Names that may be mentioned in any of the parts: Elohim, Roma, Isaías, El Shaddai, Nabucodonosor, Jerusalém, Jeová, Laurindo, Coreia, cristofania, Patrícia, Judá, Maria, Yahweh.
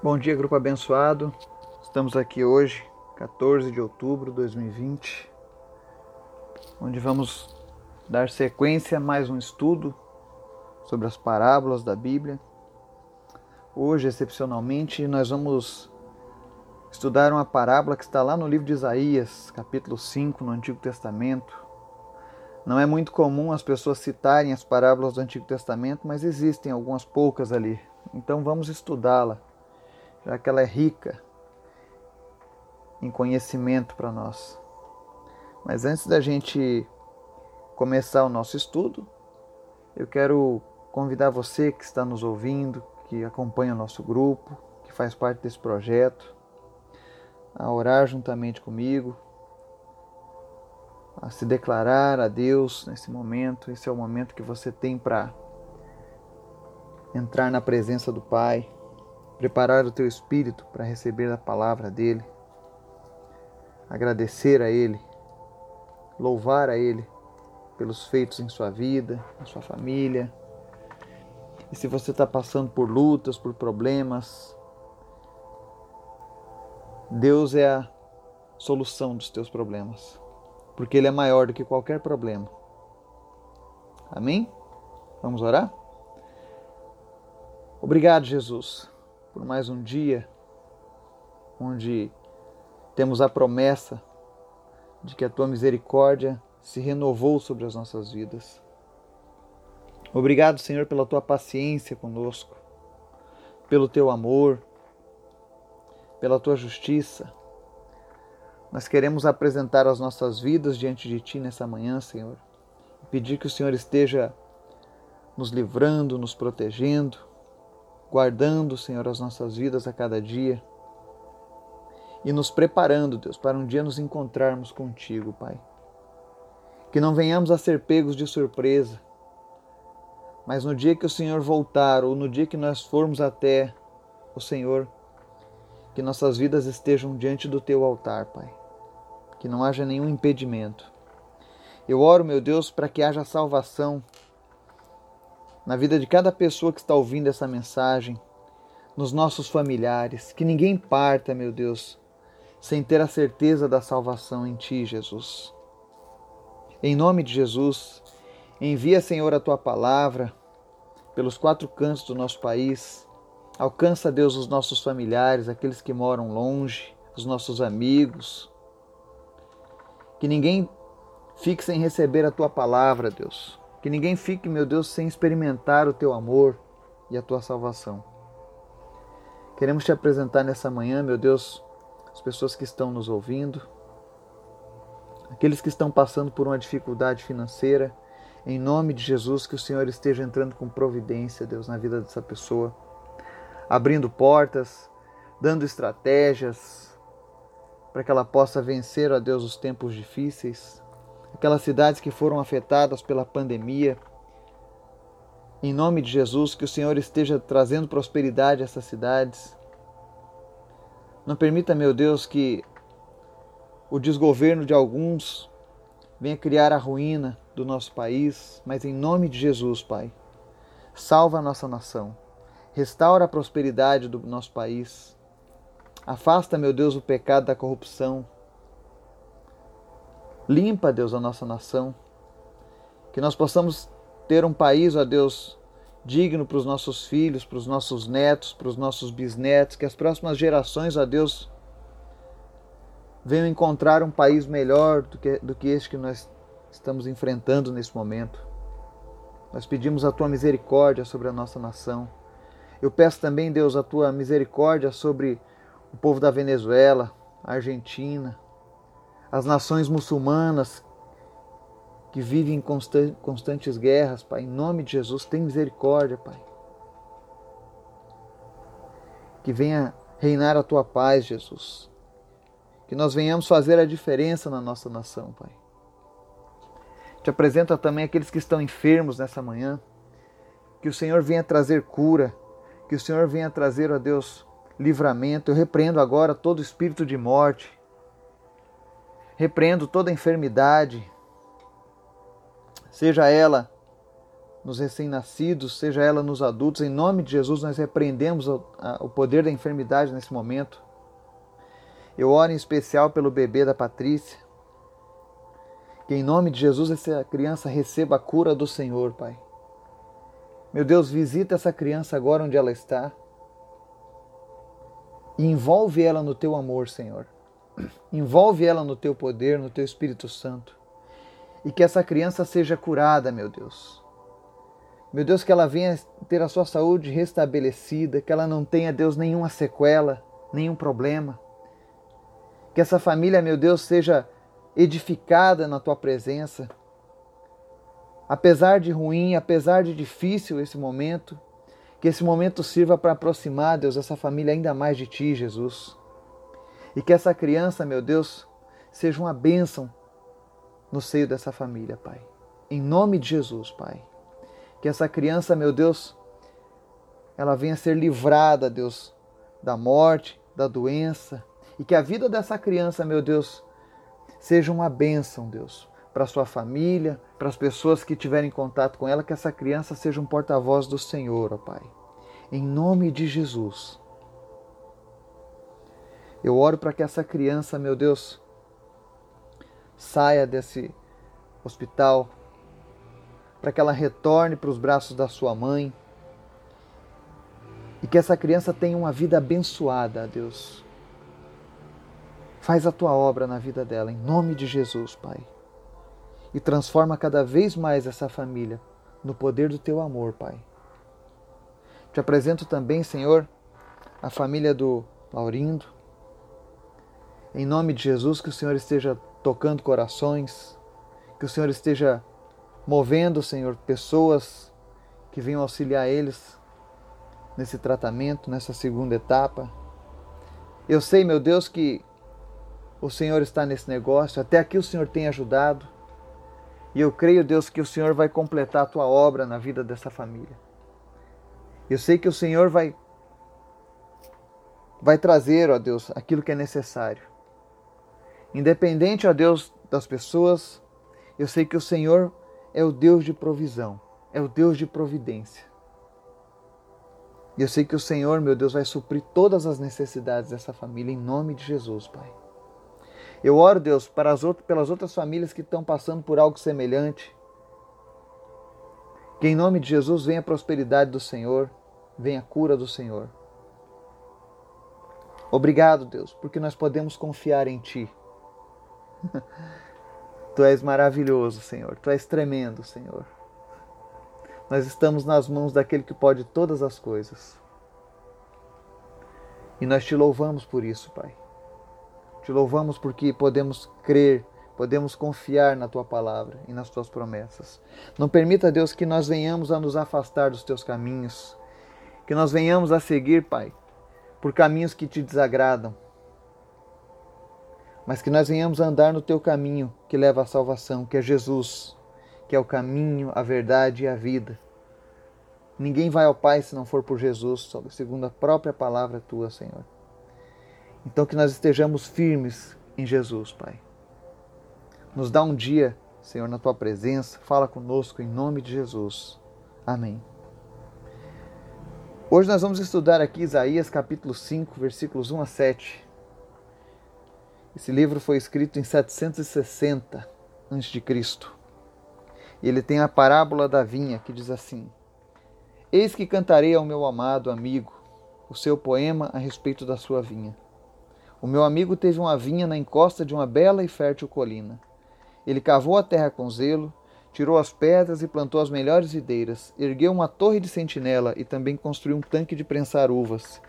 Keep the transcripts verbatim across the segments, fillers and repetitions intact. Bom dia, grupo abençoado. Estamos aqui hoje, quatorze de outubro de dois mil e vinte, onde vamos dar sequência a mais um estudo sobre as parábolas da Bíblia. Hoje, excepcionalmente, nós vamos estudar uma parábola que está lá no livro de Isaías, capítulo cinco, no Antigo Testamento. Não é muito comum as pessoas citarem as parábolas do Antigo Testamento, mas existem algumas poucas ali. Então vamos estudá-la, já que ela é rica em conhecimento para nós. Mas antes da gente começar o nosso estudo, eu quero convidar você que está nos ouvindo, que acompanha o nosso grupo, que faz parte desse projeto, a orar juntamente comigo, a se declarar a Deus nesse momento. Esse é o momento que você tem para entrar na presença do Pai, preparar o teu espírito para receber a palavra dEle, agradecer a Ele, louvar a Ele pelos feitos em sua vida, na sua família. E se você está passando por lutas, por problemas, Deus é a solução dos teus problemas, porque Ele é maior do que qualquer problema. Amém? Vamos orar? Obrigado, Jesus, por mais um dia onde temos a promessa de que a Tua misericórdia se renovou sobre as nossas vidas. Obrigado, Senhor, pela Tua paciência conosco, pelo Teu amor, pela Tua justiça. Nós queremos apresentar as nossas vidas diante de Ti nessa manhã, Senhor, e pedir que o Senhor esteja nos livrando, nos protegendo, guardando, Senhor, as nossas vidas a cada dia e nos preparando, Deus, para um dia nos encontrarmos contigo, Pai. Que não venhamos a ser pegos de surpresa, mas no dia que o Senhor voltar ou no dia que nós formos até o Senhor, que nossas vidas estejam diante do Teu altar, Pai. Que não haja nenhum impedimento. Eu oro, meu Deus, para que haja salvação na vida de cada pessoa que está ouvindo essa mensagem, nos nossos familiares, que ninguém parta, meu Deus, sem ter a certeza da salvação em Ti, Jesus. Em nome de Jesus, envia, Senhor, a Tua palavra pelos quatro cantos do nosso país. Alcança, Deus, os nossos familiares, aqueles que moram longe, os nossos amigos. Que ninguém fique sem receber a Tua palavra, Deus. Que ninguém fique, meu Deus, sem experimentar o Teu amor e a Tua salvação. Queremos Te apresentar nessa manhã, meu Deus, as pessoas que estão nos ouvindo, aqueles que estão passando por uma dificuldade financeira. Em nome de Jesus, que o Senhor esteja entrando com providência, Deus, na vida dessa pessoa, abrindo portas, dando estratégias para que ela possa vencer, ó Deus, os tempos difíceis. Aquelas cidades que foram afetadas pela pandemia, em nome de Jesus, que o Senhor esteja trazendo prosperidade a essas cidades. Não permita, meu Deus, que o desgoverno de alguns venha criar a ruína do nosso país, mas em nome de Jesus, Pai, salva a nossa nação, restaura a prosperidade do nosso país, afasta, meu Deus, o pecado da corrupção. Limpa, Deus, a nossa nação, que nós possamos ter um país, ó Deus, digno para os nossos filhos, para os nossos netos, para os nossos bisnetos, que as próximas gerações, ó Deus, venham encontrar um país melhor do que, do que este que nós estamos enfrentando nesse momento. Nós pedimos a Tua misericórdia sobre a nossa nação. Eu peço também, Deus, a Tua misericórdia sobre o povo da Venezuela, a Argentina, as nações muçulmanas que vivem em constantes guerras, Pai. Em nome de Jesus, tem misericórdia, Pai. Que venha reinar a Tua paz, Jesus. Que nós venhamos fazer a diferença na nossa nação, Pai. Te apresento também aqueles que estão enfermos nessa manhã. Que o Senhor venha trazer cura. Que o Senhor venha trazer, ó Deus, livramento. Eu repreendo agora todo espírito de morte. Repreendo toda enfermidade, seja ela nos recém-nascidos, seja ela nos adultos. Em nome de Jesus, nós repreendemos o poder da enfermidade nesse momento. Eu oro em especial pelo bebê da Patrícia, que em nome de Jesus essa criança receba a cura do Senhor, Pai. Meu Deus, visita essa criança agora onde ela está e envolve ela no Teu amor, Senhor. Envolve ela no Teu poder, no Teu Espírito Santo. E que essa criança seja curada, meu Deus. Meu Deus, que ela venha ter a sua saúde restabelecida, que ela não tenha, Deus, nenhuma sequela, nenhum problema. Que essa família, meu Deus, seja edificada na Tua presença. Apesar de ruim, apesar de difícil esse momento, que esse momento sirva para aproximar, Deus, essa família ainda mais de Ti, Jesus. E que essa criança, meu Deus, seja uma bênção no seio dessa família, Pai. Em nome de Jesus, Pai. Que essa criança, meu Deus, ela venha ser livrada, Deus, da morte, da doença. E que a vida dessa criança, meu Deus, seja uma bênção, Deus, para sua família, para as pessoas que tiverem contato com ela, que essa criança seja um porta-voz do Senhor, ó Pai. Em nome de Jesus. Eu oro para que essa criança, meu Deus, saia desse hospital, para que ela retorne para os braços da sua mãe e que essa criança tenha uma vida abençoada, Deus. Faz a Tua obra na vida dela, em nome de Jesus, Pai. E transforma cada vez mais essa família no poder do Teu amor, Pai. Te apresento também, Senhor, a família do Laurindo. Em nome de Jesus, que o Senhor esteja tocando corações, que o Senhor esteja movendo, Senhor, pessoas que venham auxiliar eles nesse tratamento, nessa segunda etapa. Eu sei, meu Deus, que o Senhor está nesse negócio, até aqui o Senhor tem ajudado. E eu creio, Deus, que o Senhor vai completar a Tua obra na vida dessa família. Eu sei que o Senhor vai, vai trazer, ó Deus, aquilo que é necessário. Independente, ó Deus, das pessoas, eu sei que o Senhor é o Deus de provisão, é o Deus de providência. E eu sei que o Senhor, meu Deus, vai suprir todas as necessidades dessa família, em nome de Jesus, Pai. Eu oro, Deus, para as outras, pelas outras famílias que estão passando por algo semelhante. Que em nome de Jesus venha a prosperidade do Senhor, venha a cura do Senhor. Obrigado, Deus, porque nós podemos confiar em Ti. Tu és maravilhoso, Senhor. Tu és tremendo, Senhor. Nós estamos nas mãos daquele que pode todas as coisas. E nós Te louvamos por isso, Pai. Te louvamos porque podemos crer, podemos confiar na Tua palavra e nas Tuas promessas. Não permita, Deus, que nós venhamos a nos afastar dos Teus caminhos, que nós venhamos a seguir, Pai, por caminhos que Te desagradam, mas que nós venhamos a andar no Teu caminho que leva à salvação, que é Jesus, que é o caminho, a verdade e a vida. Ninguém vai ao Pai se não for por Jesus, segundo a própria palavra Tua, Senhor. Então que nós estejamos firmes em Jesus, Pai. Nos dá um dia, Senhor, na Tua presença. Fala conosco em nome de Jesus. Amém. Hoje nós vamos estudar aqui Isaías capítulo cinco, versículos um a sete. Esse livro foi escrito em setecentos e sessenta antes de Cristo. E ele tem a parábola da vinha que diz assim: Eis que cantarei ao meu amado amigo o seu poema a respeito da sua vinha. O meu amigo teve uma vinha na encosta de uma bela e fértil colina. Ele cavou a terra com zelo, tirou as pedras e plantou as melhores videiras, ergueu uma torre de sentinela e também construiu um tanque de prensar uvas.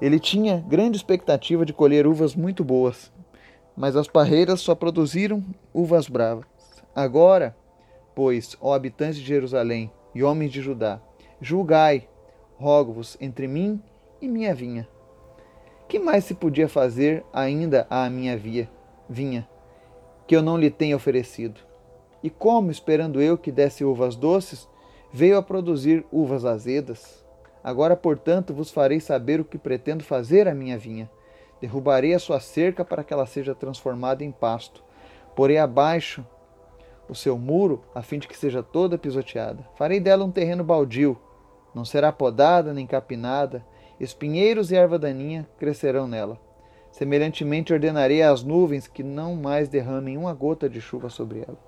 Ele tinha grande expectativa de colher uvas muito boas, mas as parreiras só produziram uvas bravas. Agora, pois, ó habitantes de Jerusalém e homens de Judá, julgai, rogo-vos, entre mim e minha vinha. Que mais se podia fazer ainda à minha via, vinha, que eu não lhe tenha oferecido? E como, esperando eu que desse uvas doces, veio a produzir uvas azedas? Agora, portanto, vos farei saber o que pretendo fazer à minha vinha. Derrubarei a sua cerca para que ela seja transformada em pasto. Porei abaixo o seu muro, a fim de que seja toda pisoteada. Farei dela um terreno baldio, não será podada nem capinada, espinheiros e erva daninha crescerão nela. Semelhantemente ordenarei às nuvens que não mais derramem uma gota de chuva sobre ela.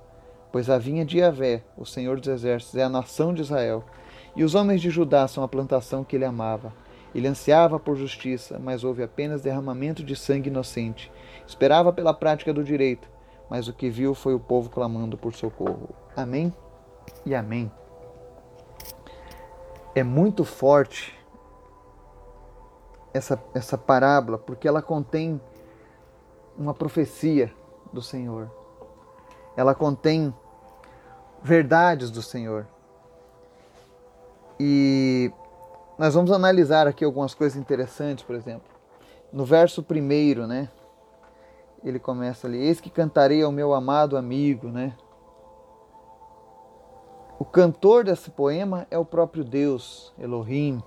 Pois a vinha de Yahweh, o Senhor dos Exércitos, é a nação de Israel, e os homens de Judá são a plantação que ele amava. Ele ansiava por justiça, mas houve apenas derramamento de sangue inocente. Esperava pela prática do direito, mas o que viu foi o povo clamando por socorro. Amém e amém. É muito forte essa, essa parábola, porque ela contém uma profecia do Senhor. Ela contém verdades do Senhor. E nós vamos analisar aqui algumas coisas interessantes, por exemplo. No verso primeiro, né? Ele começa ali, eis que cantarei ao meu amado amigo, né? O cantor desse poema é o próprio Deus, Elohim,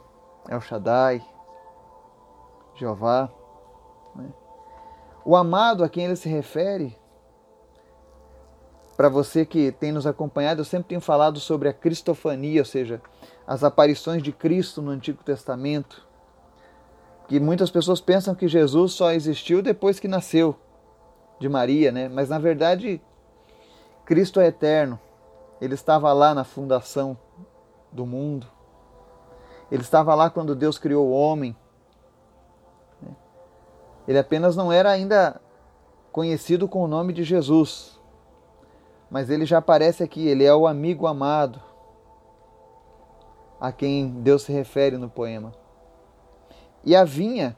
El Shaddai, Jeová, né? O amado a quem ele se refere, para você que tem nos acompanhado, eu sempre tenho falado sobre a cristofania, ou seja, as aparições de Cristo no Antigo Testamento, que muitas pessoas pensam que Jesus só existiu depois que nasceu de Maria, né? Mas na verdade Cristo é eterno, ele estava lá na fundação do mundo, ele estava lá quando Deus criou o homem, ele apenas não era ainda conhecido com o nome de Jesus, mas ele já aparece aqui, ele é o amigo amado a quem Deus se refere no poema. E a vinha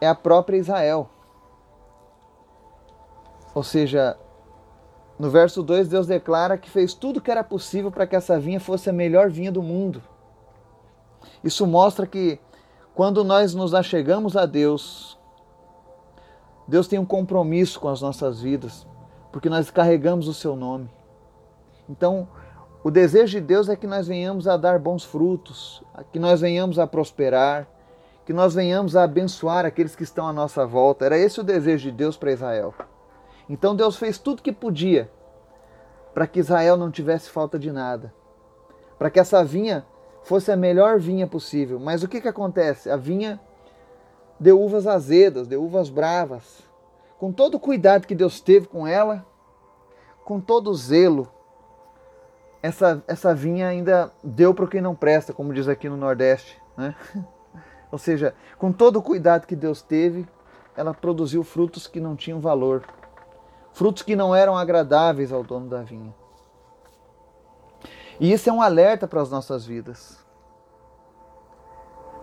é a própria Israel. Ou seja, no verso dois, Deus declara que fez tudo o que era possível para que essa vinha fosse a melhor vinha do mundo. Isso mostra que quando nós nos achegamos a Deus, Deus tem um compromisso com as nossas vidas, porque nós carregamos o seu nome. Então, o desejo de Deus é que nós venhamos a dar bons frutos, que nós venhamos a prosperar, que nós venhamos a abençoar aqueles que estão à nossa volta. Era esse o desejo de Deus para Israel. Então Deus fez tudo que podia para que Israel não tivesse falta de nada, para que essa vinha fosse a melhor vinha possível. Mas o que, que acontece? A vinha deu uvas azedas, deu uvas bravas. Com todo o cuidado que Deus teve com ela, com todo o zelo, Essa, essa vinha ainda deu para o que não presta, como diz aqui no Nordeste, né? Ou seja, com todo o cuidado que Deus teve, ela produziu frutos que não tinham valor. Frutos que não eram agradáveis ao dono da vinha. E isso é um alerta para as nossas vidas.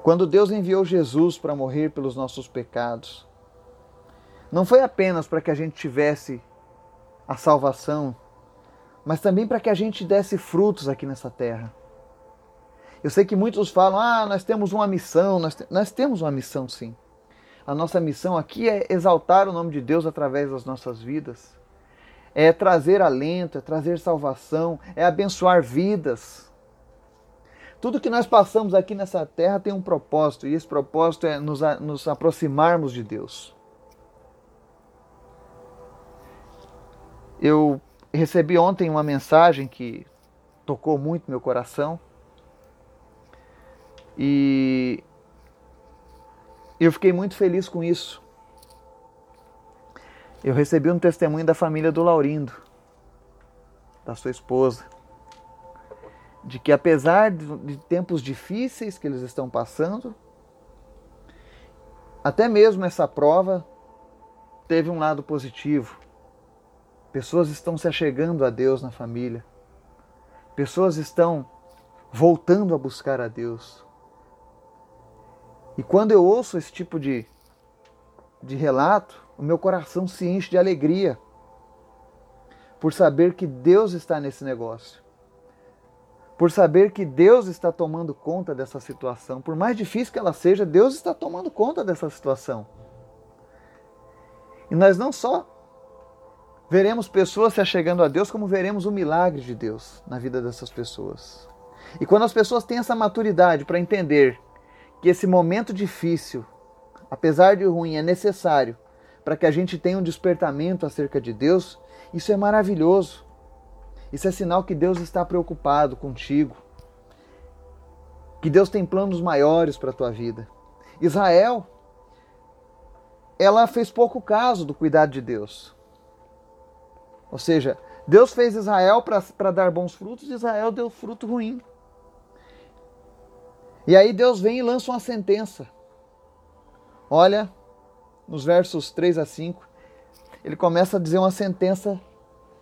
Quando Deus enviou Jesus para morrer pelos nossos pecados, não foi apenas para que a gente tivesse a salvação, mas também para que a gente desse frutos aqui nessa terra. Eu sei que muitos falam, ah, nós temos uma missão, nós, te... nós temos uma missão sim. A nossa missão aqui é exaltar o nome de Deus através das nossas vidas, é trazer alento, é trazer salvação, é abençoar vidas. Tudo que nós passamos aqui nessa terra tem um propósito, e esse propósito é nos, a... nos aproximarmos de Deus. Eu recebi ontem uma mensagem que tocou muito meu coração e eu fiquei muito feliz com isso. Eu recebi um testemunho da família do Laurindo, da sua esposa, de que apesar de tempos difíceis que eles estão passando, até mesmo essa prova teve um lado positivo. Pessoas estão se achegando a Deus na família. Pessoas estão voltando a buscar a Deus. E quando eu ouço esse tipo de, de relato, o meu coração se enche de alegria por saber que Deus está nesse negócio. Por saber que Deus está tomando conta dessa situação. Por mais difícil que ela seja, Deus está tomando conta dessa situação. E nós não só veremos pessoas se achegando a Deus, como veremos o milagre de Deus na vida dessas pessoas. E quando as pessoas têm essa maturidade para entender que esse momento difícil, apesar de ruim, é necessário para que a gente tenha um despertamento acerca de Deus, Isso é maravilhoso. Isso é sinal que Deus está preocupado contigo. Que Deus tem planos maiores para a tua vida. Israel, ela fez pouco caso do cuidado de Deus. Ou seja, Deus fez Israel para dar bons frutos, Israel deu fruto ruim. E aí Deus vem e lança uma sentença. Olha, nos versos três a cinco, ele começa a dizer uma sentença.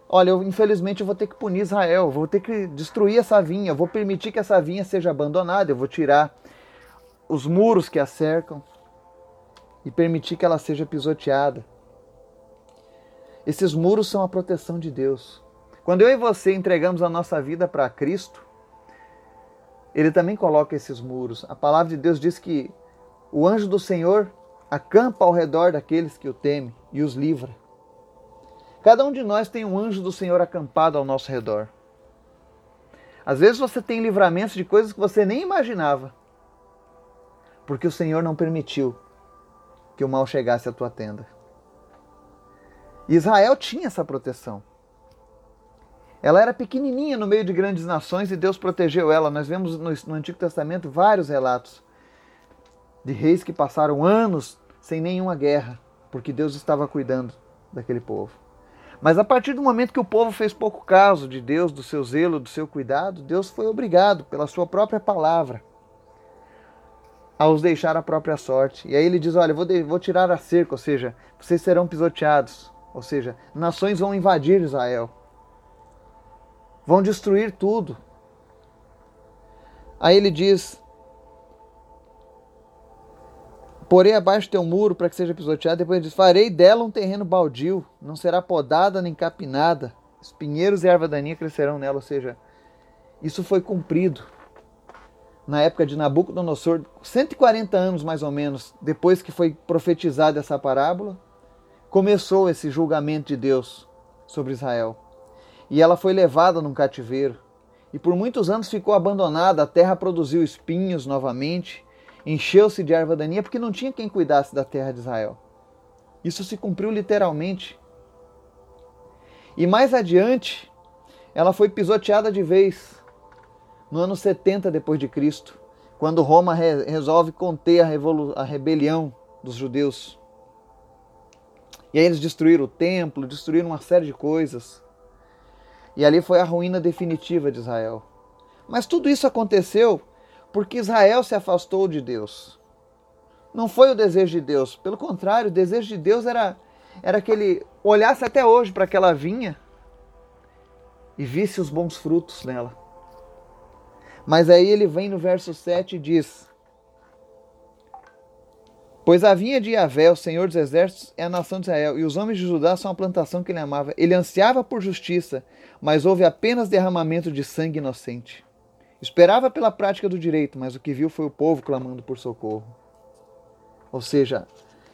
Olha, eu, infelizmente eu vou ter que punir Israel, vou ter que destruir essa vinha, vou permitir que essa vinha seja abandonada, eu vou tirar os muros que a cercam e permitir que ela seja pisoteada. Esses muros são a proteção de Deus. Quando eu e você entregamos a nossa vida para Cristo, Ele também coloca esses muros. A palavra de Deus diz que o anjo do Senhor acampa ao redor daqueles que o temem e os livra. Cada um de nós tem um anjo do Senhor acampado ao nosso redor. Às vezes você tem livramentos de coisas que você nem imaginava, porque o Senhor não permitiu que o mal chegasse à tua tenda. Israel tinha essa proteção. Ela era pequenininha no meio de grandes nações e Deus protegeu ela. Nós vemos no Antigo Testamento vários relatos de reis que passaram anos sem nenhuma guerra, porque Deus estava cuidando daquele povo. Mas a partir do momento que o povo fez pouco caso de Deus, do seu zelo, do seu cuidado, Deus foi obrigado, pela sua própria palavra, a os deixar à própria sorte. E aí ele diz, olha, vou, de, vou tirar a cerca, ou seja, vocês serão pisoteados. Ou seja, nações vão invadir Israel. Vão destruir tudo. Aí ele diz, porei abaixo teu muro para que seja pisoteado. Depois ele diz, farei dela um terreno baldio, não será podada nem capinada, espinheiros e erva daninha crescerão nela. Ou seja, isso foi cumprido na época de Nabucodonosor, cento e quarenta anos mais ou menos, depois que foi profetizada essa parábola, começou esse julgamento de Deus sobre Israel. E ela foi levada num cativeiro, e por muitos anos ficou abandonada, a terra produziu espinhos novamente, encheu-se de erva daninha, porque não tinha quem cuidasse da terra de Israel. Isso se cumpriu literalmente. E mais adiante, ela foi pisoteada de vez, no ano setenta depois de Cristo, quando Roma re- resolve conter a, revolu- a rebelião dos judeus. E aí eles destruíram o templo, destruíram uma série de coisas. E ali foi a ruína definitiva de Israel. Mas tudo isso aconteceu porque Israel se afastou de Deus. Não foi o desejo de Deus. Pelo contrário, o desejo de Deus era, era que ele olhasse até hoje para aquela vinha e visse os bons frutos nela. Mas aí ele vem no verso sete e diz, pois a vinha de Yahweh, o Senhor dos Exércitos, é a nação de Israel, e os homens de Judá são a plantação que ele amava. Ele ansiava por justiça, mas houve apenas derramamento de sangue inocente. Esperava pela prática do direito, mas o que viu foi o povo clamando por socorro. Ou seja,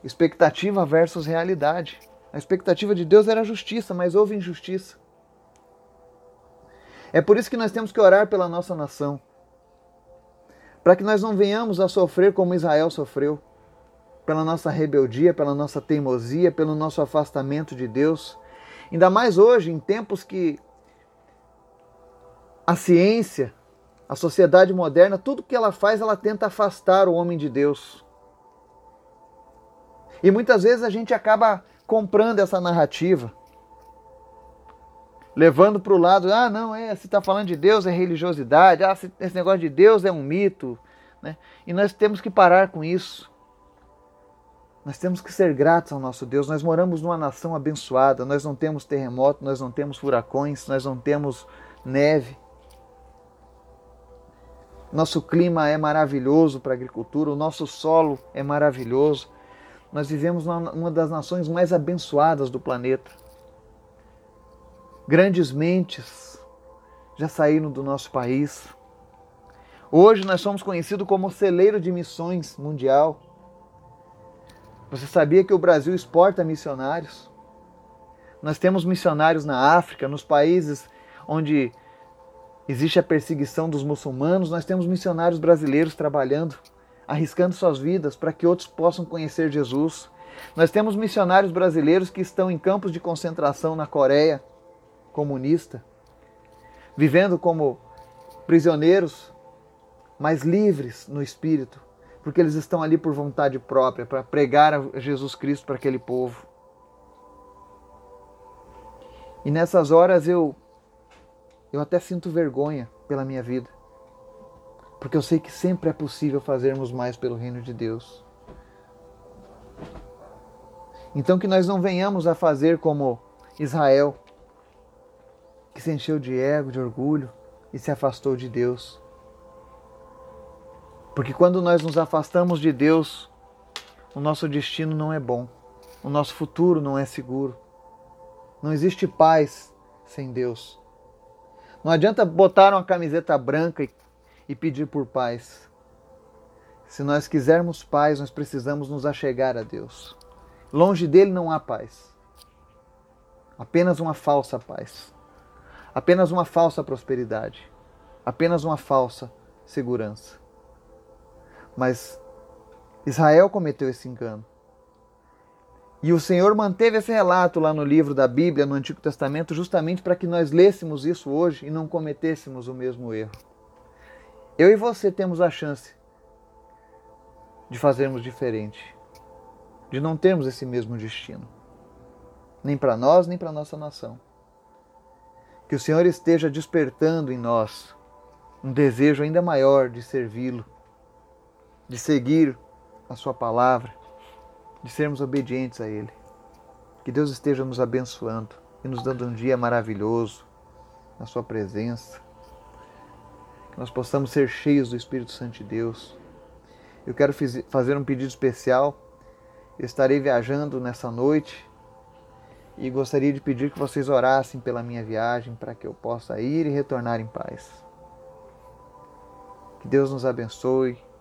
expectativa versus realidade. A expectativa de Deus era justiça, mas houve injustiça. É por isso que nós temos que orar pela nossa nação, para que nós não venhamos a sofrer como Israel sofreu, pela nossa rebeldia, pela nossa teimosia, pelo nosso afastamento de Deus. Ainda mais hoje, em tempos que a ciência, a sociedade moderna, tudo que ela faz, ela tenta afastar o homem de Deus. E muitas vezes a gente acaba comprando essa narrativa, levando para o lado, ah, não, é, se está falando de Deus é religiosidade, ah, esse negócio de Deus é um mito, né? E nós temos que parar com isso. Nós temos que ser gratos ao nosso Deus. Nós moramos numa nação abençoada, nós não temos terremoto, nós não temos furacões, nós não temos neve. Nosso clima é maravilhoso para a agricultura, o nosso solo é maravilhoso. Nós vivemos numa das nações mais abençoadas do planeta. Grandes mentes já saíram do nosso país. Hoje nós somos conhecidos como celeiro de missões mundial. Você sabia que o Brasil exporta missionários? Nós temos missionários na África, nos países onde existe a perseguição dos muçulmanos, nós temos missionários brasileiros trabalhando, arriscando suas vidas para que outros possam conhecer Jesus. Nós temos missionários brasileiros que estão em campos de concentração na Coreia comunista, vivendo como prisioneiros, mas livres no espírito, porque eles estão ali por vontade própria, para pregar a Jesus Cristo para aquele povo. E nessas horas eu, eu até sinto vergonha pela minha vida, porque eu sei que sempre é possível fazermos mais pelo reino de Deus. Então que nós não venhamos a fazer como Israel, que se encheu de ego, de orgulho e se afastou de Deus. Porque quando nós nos afastamos de Deus, o nosso destino não é bom, o nosso futuro não é seguro. Não existe paz sem Deus. Não adianta botar uma camiseta branca e, e pedir por paz. Se nós quisermos paz, nós precisamos nos achegar a Deus. Longe dele não há paz. Apenas uma falsa paz. Apenas uma falsa prosperidade. Apenas uma falsa segurança. Mas Israel cometeu esse engano. E o Senhor manteve esse relato lá no livro da Bíblia, no Antigo Testamento, justamente para que nós lêssemos isso hoje e não cometêssemos o mesmo erro. Eu e você temos a chance de fazermos diferente, de não termos esse mesmo destino, nem para nós, nem para a nossa nação. Que o Senhor esteja despertando em nós um desejo ainda maior de servi-lo, de seguir a sua palavra, de sermos obedientes a Ele. Que Deus esteja nos abençoando e nos dando um dia maravilhoso na sua presença. Que nós possamos ser cheios do Espírito Santo de Deus. Eu quero fazer um pedido especial. Eu estarei viajando nessa noite e gostaria de pedir que vocês orassem pela minha viagem para que eu possa ir e retornar em paz. Que Deus nos abençoe.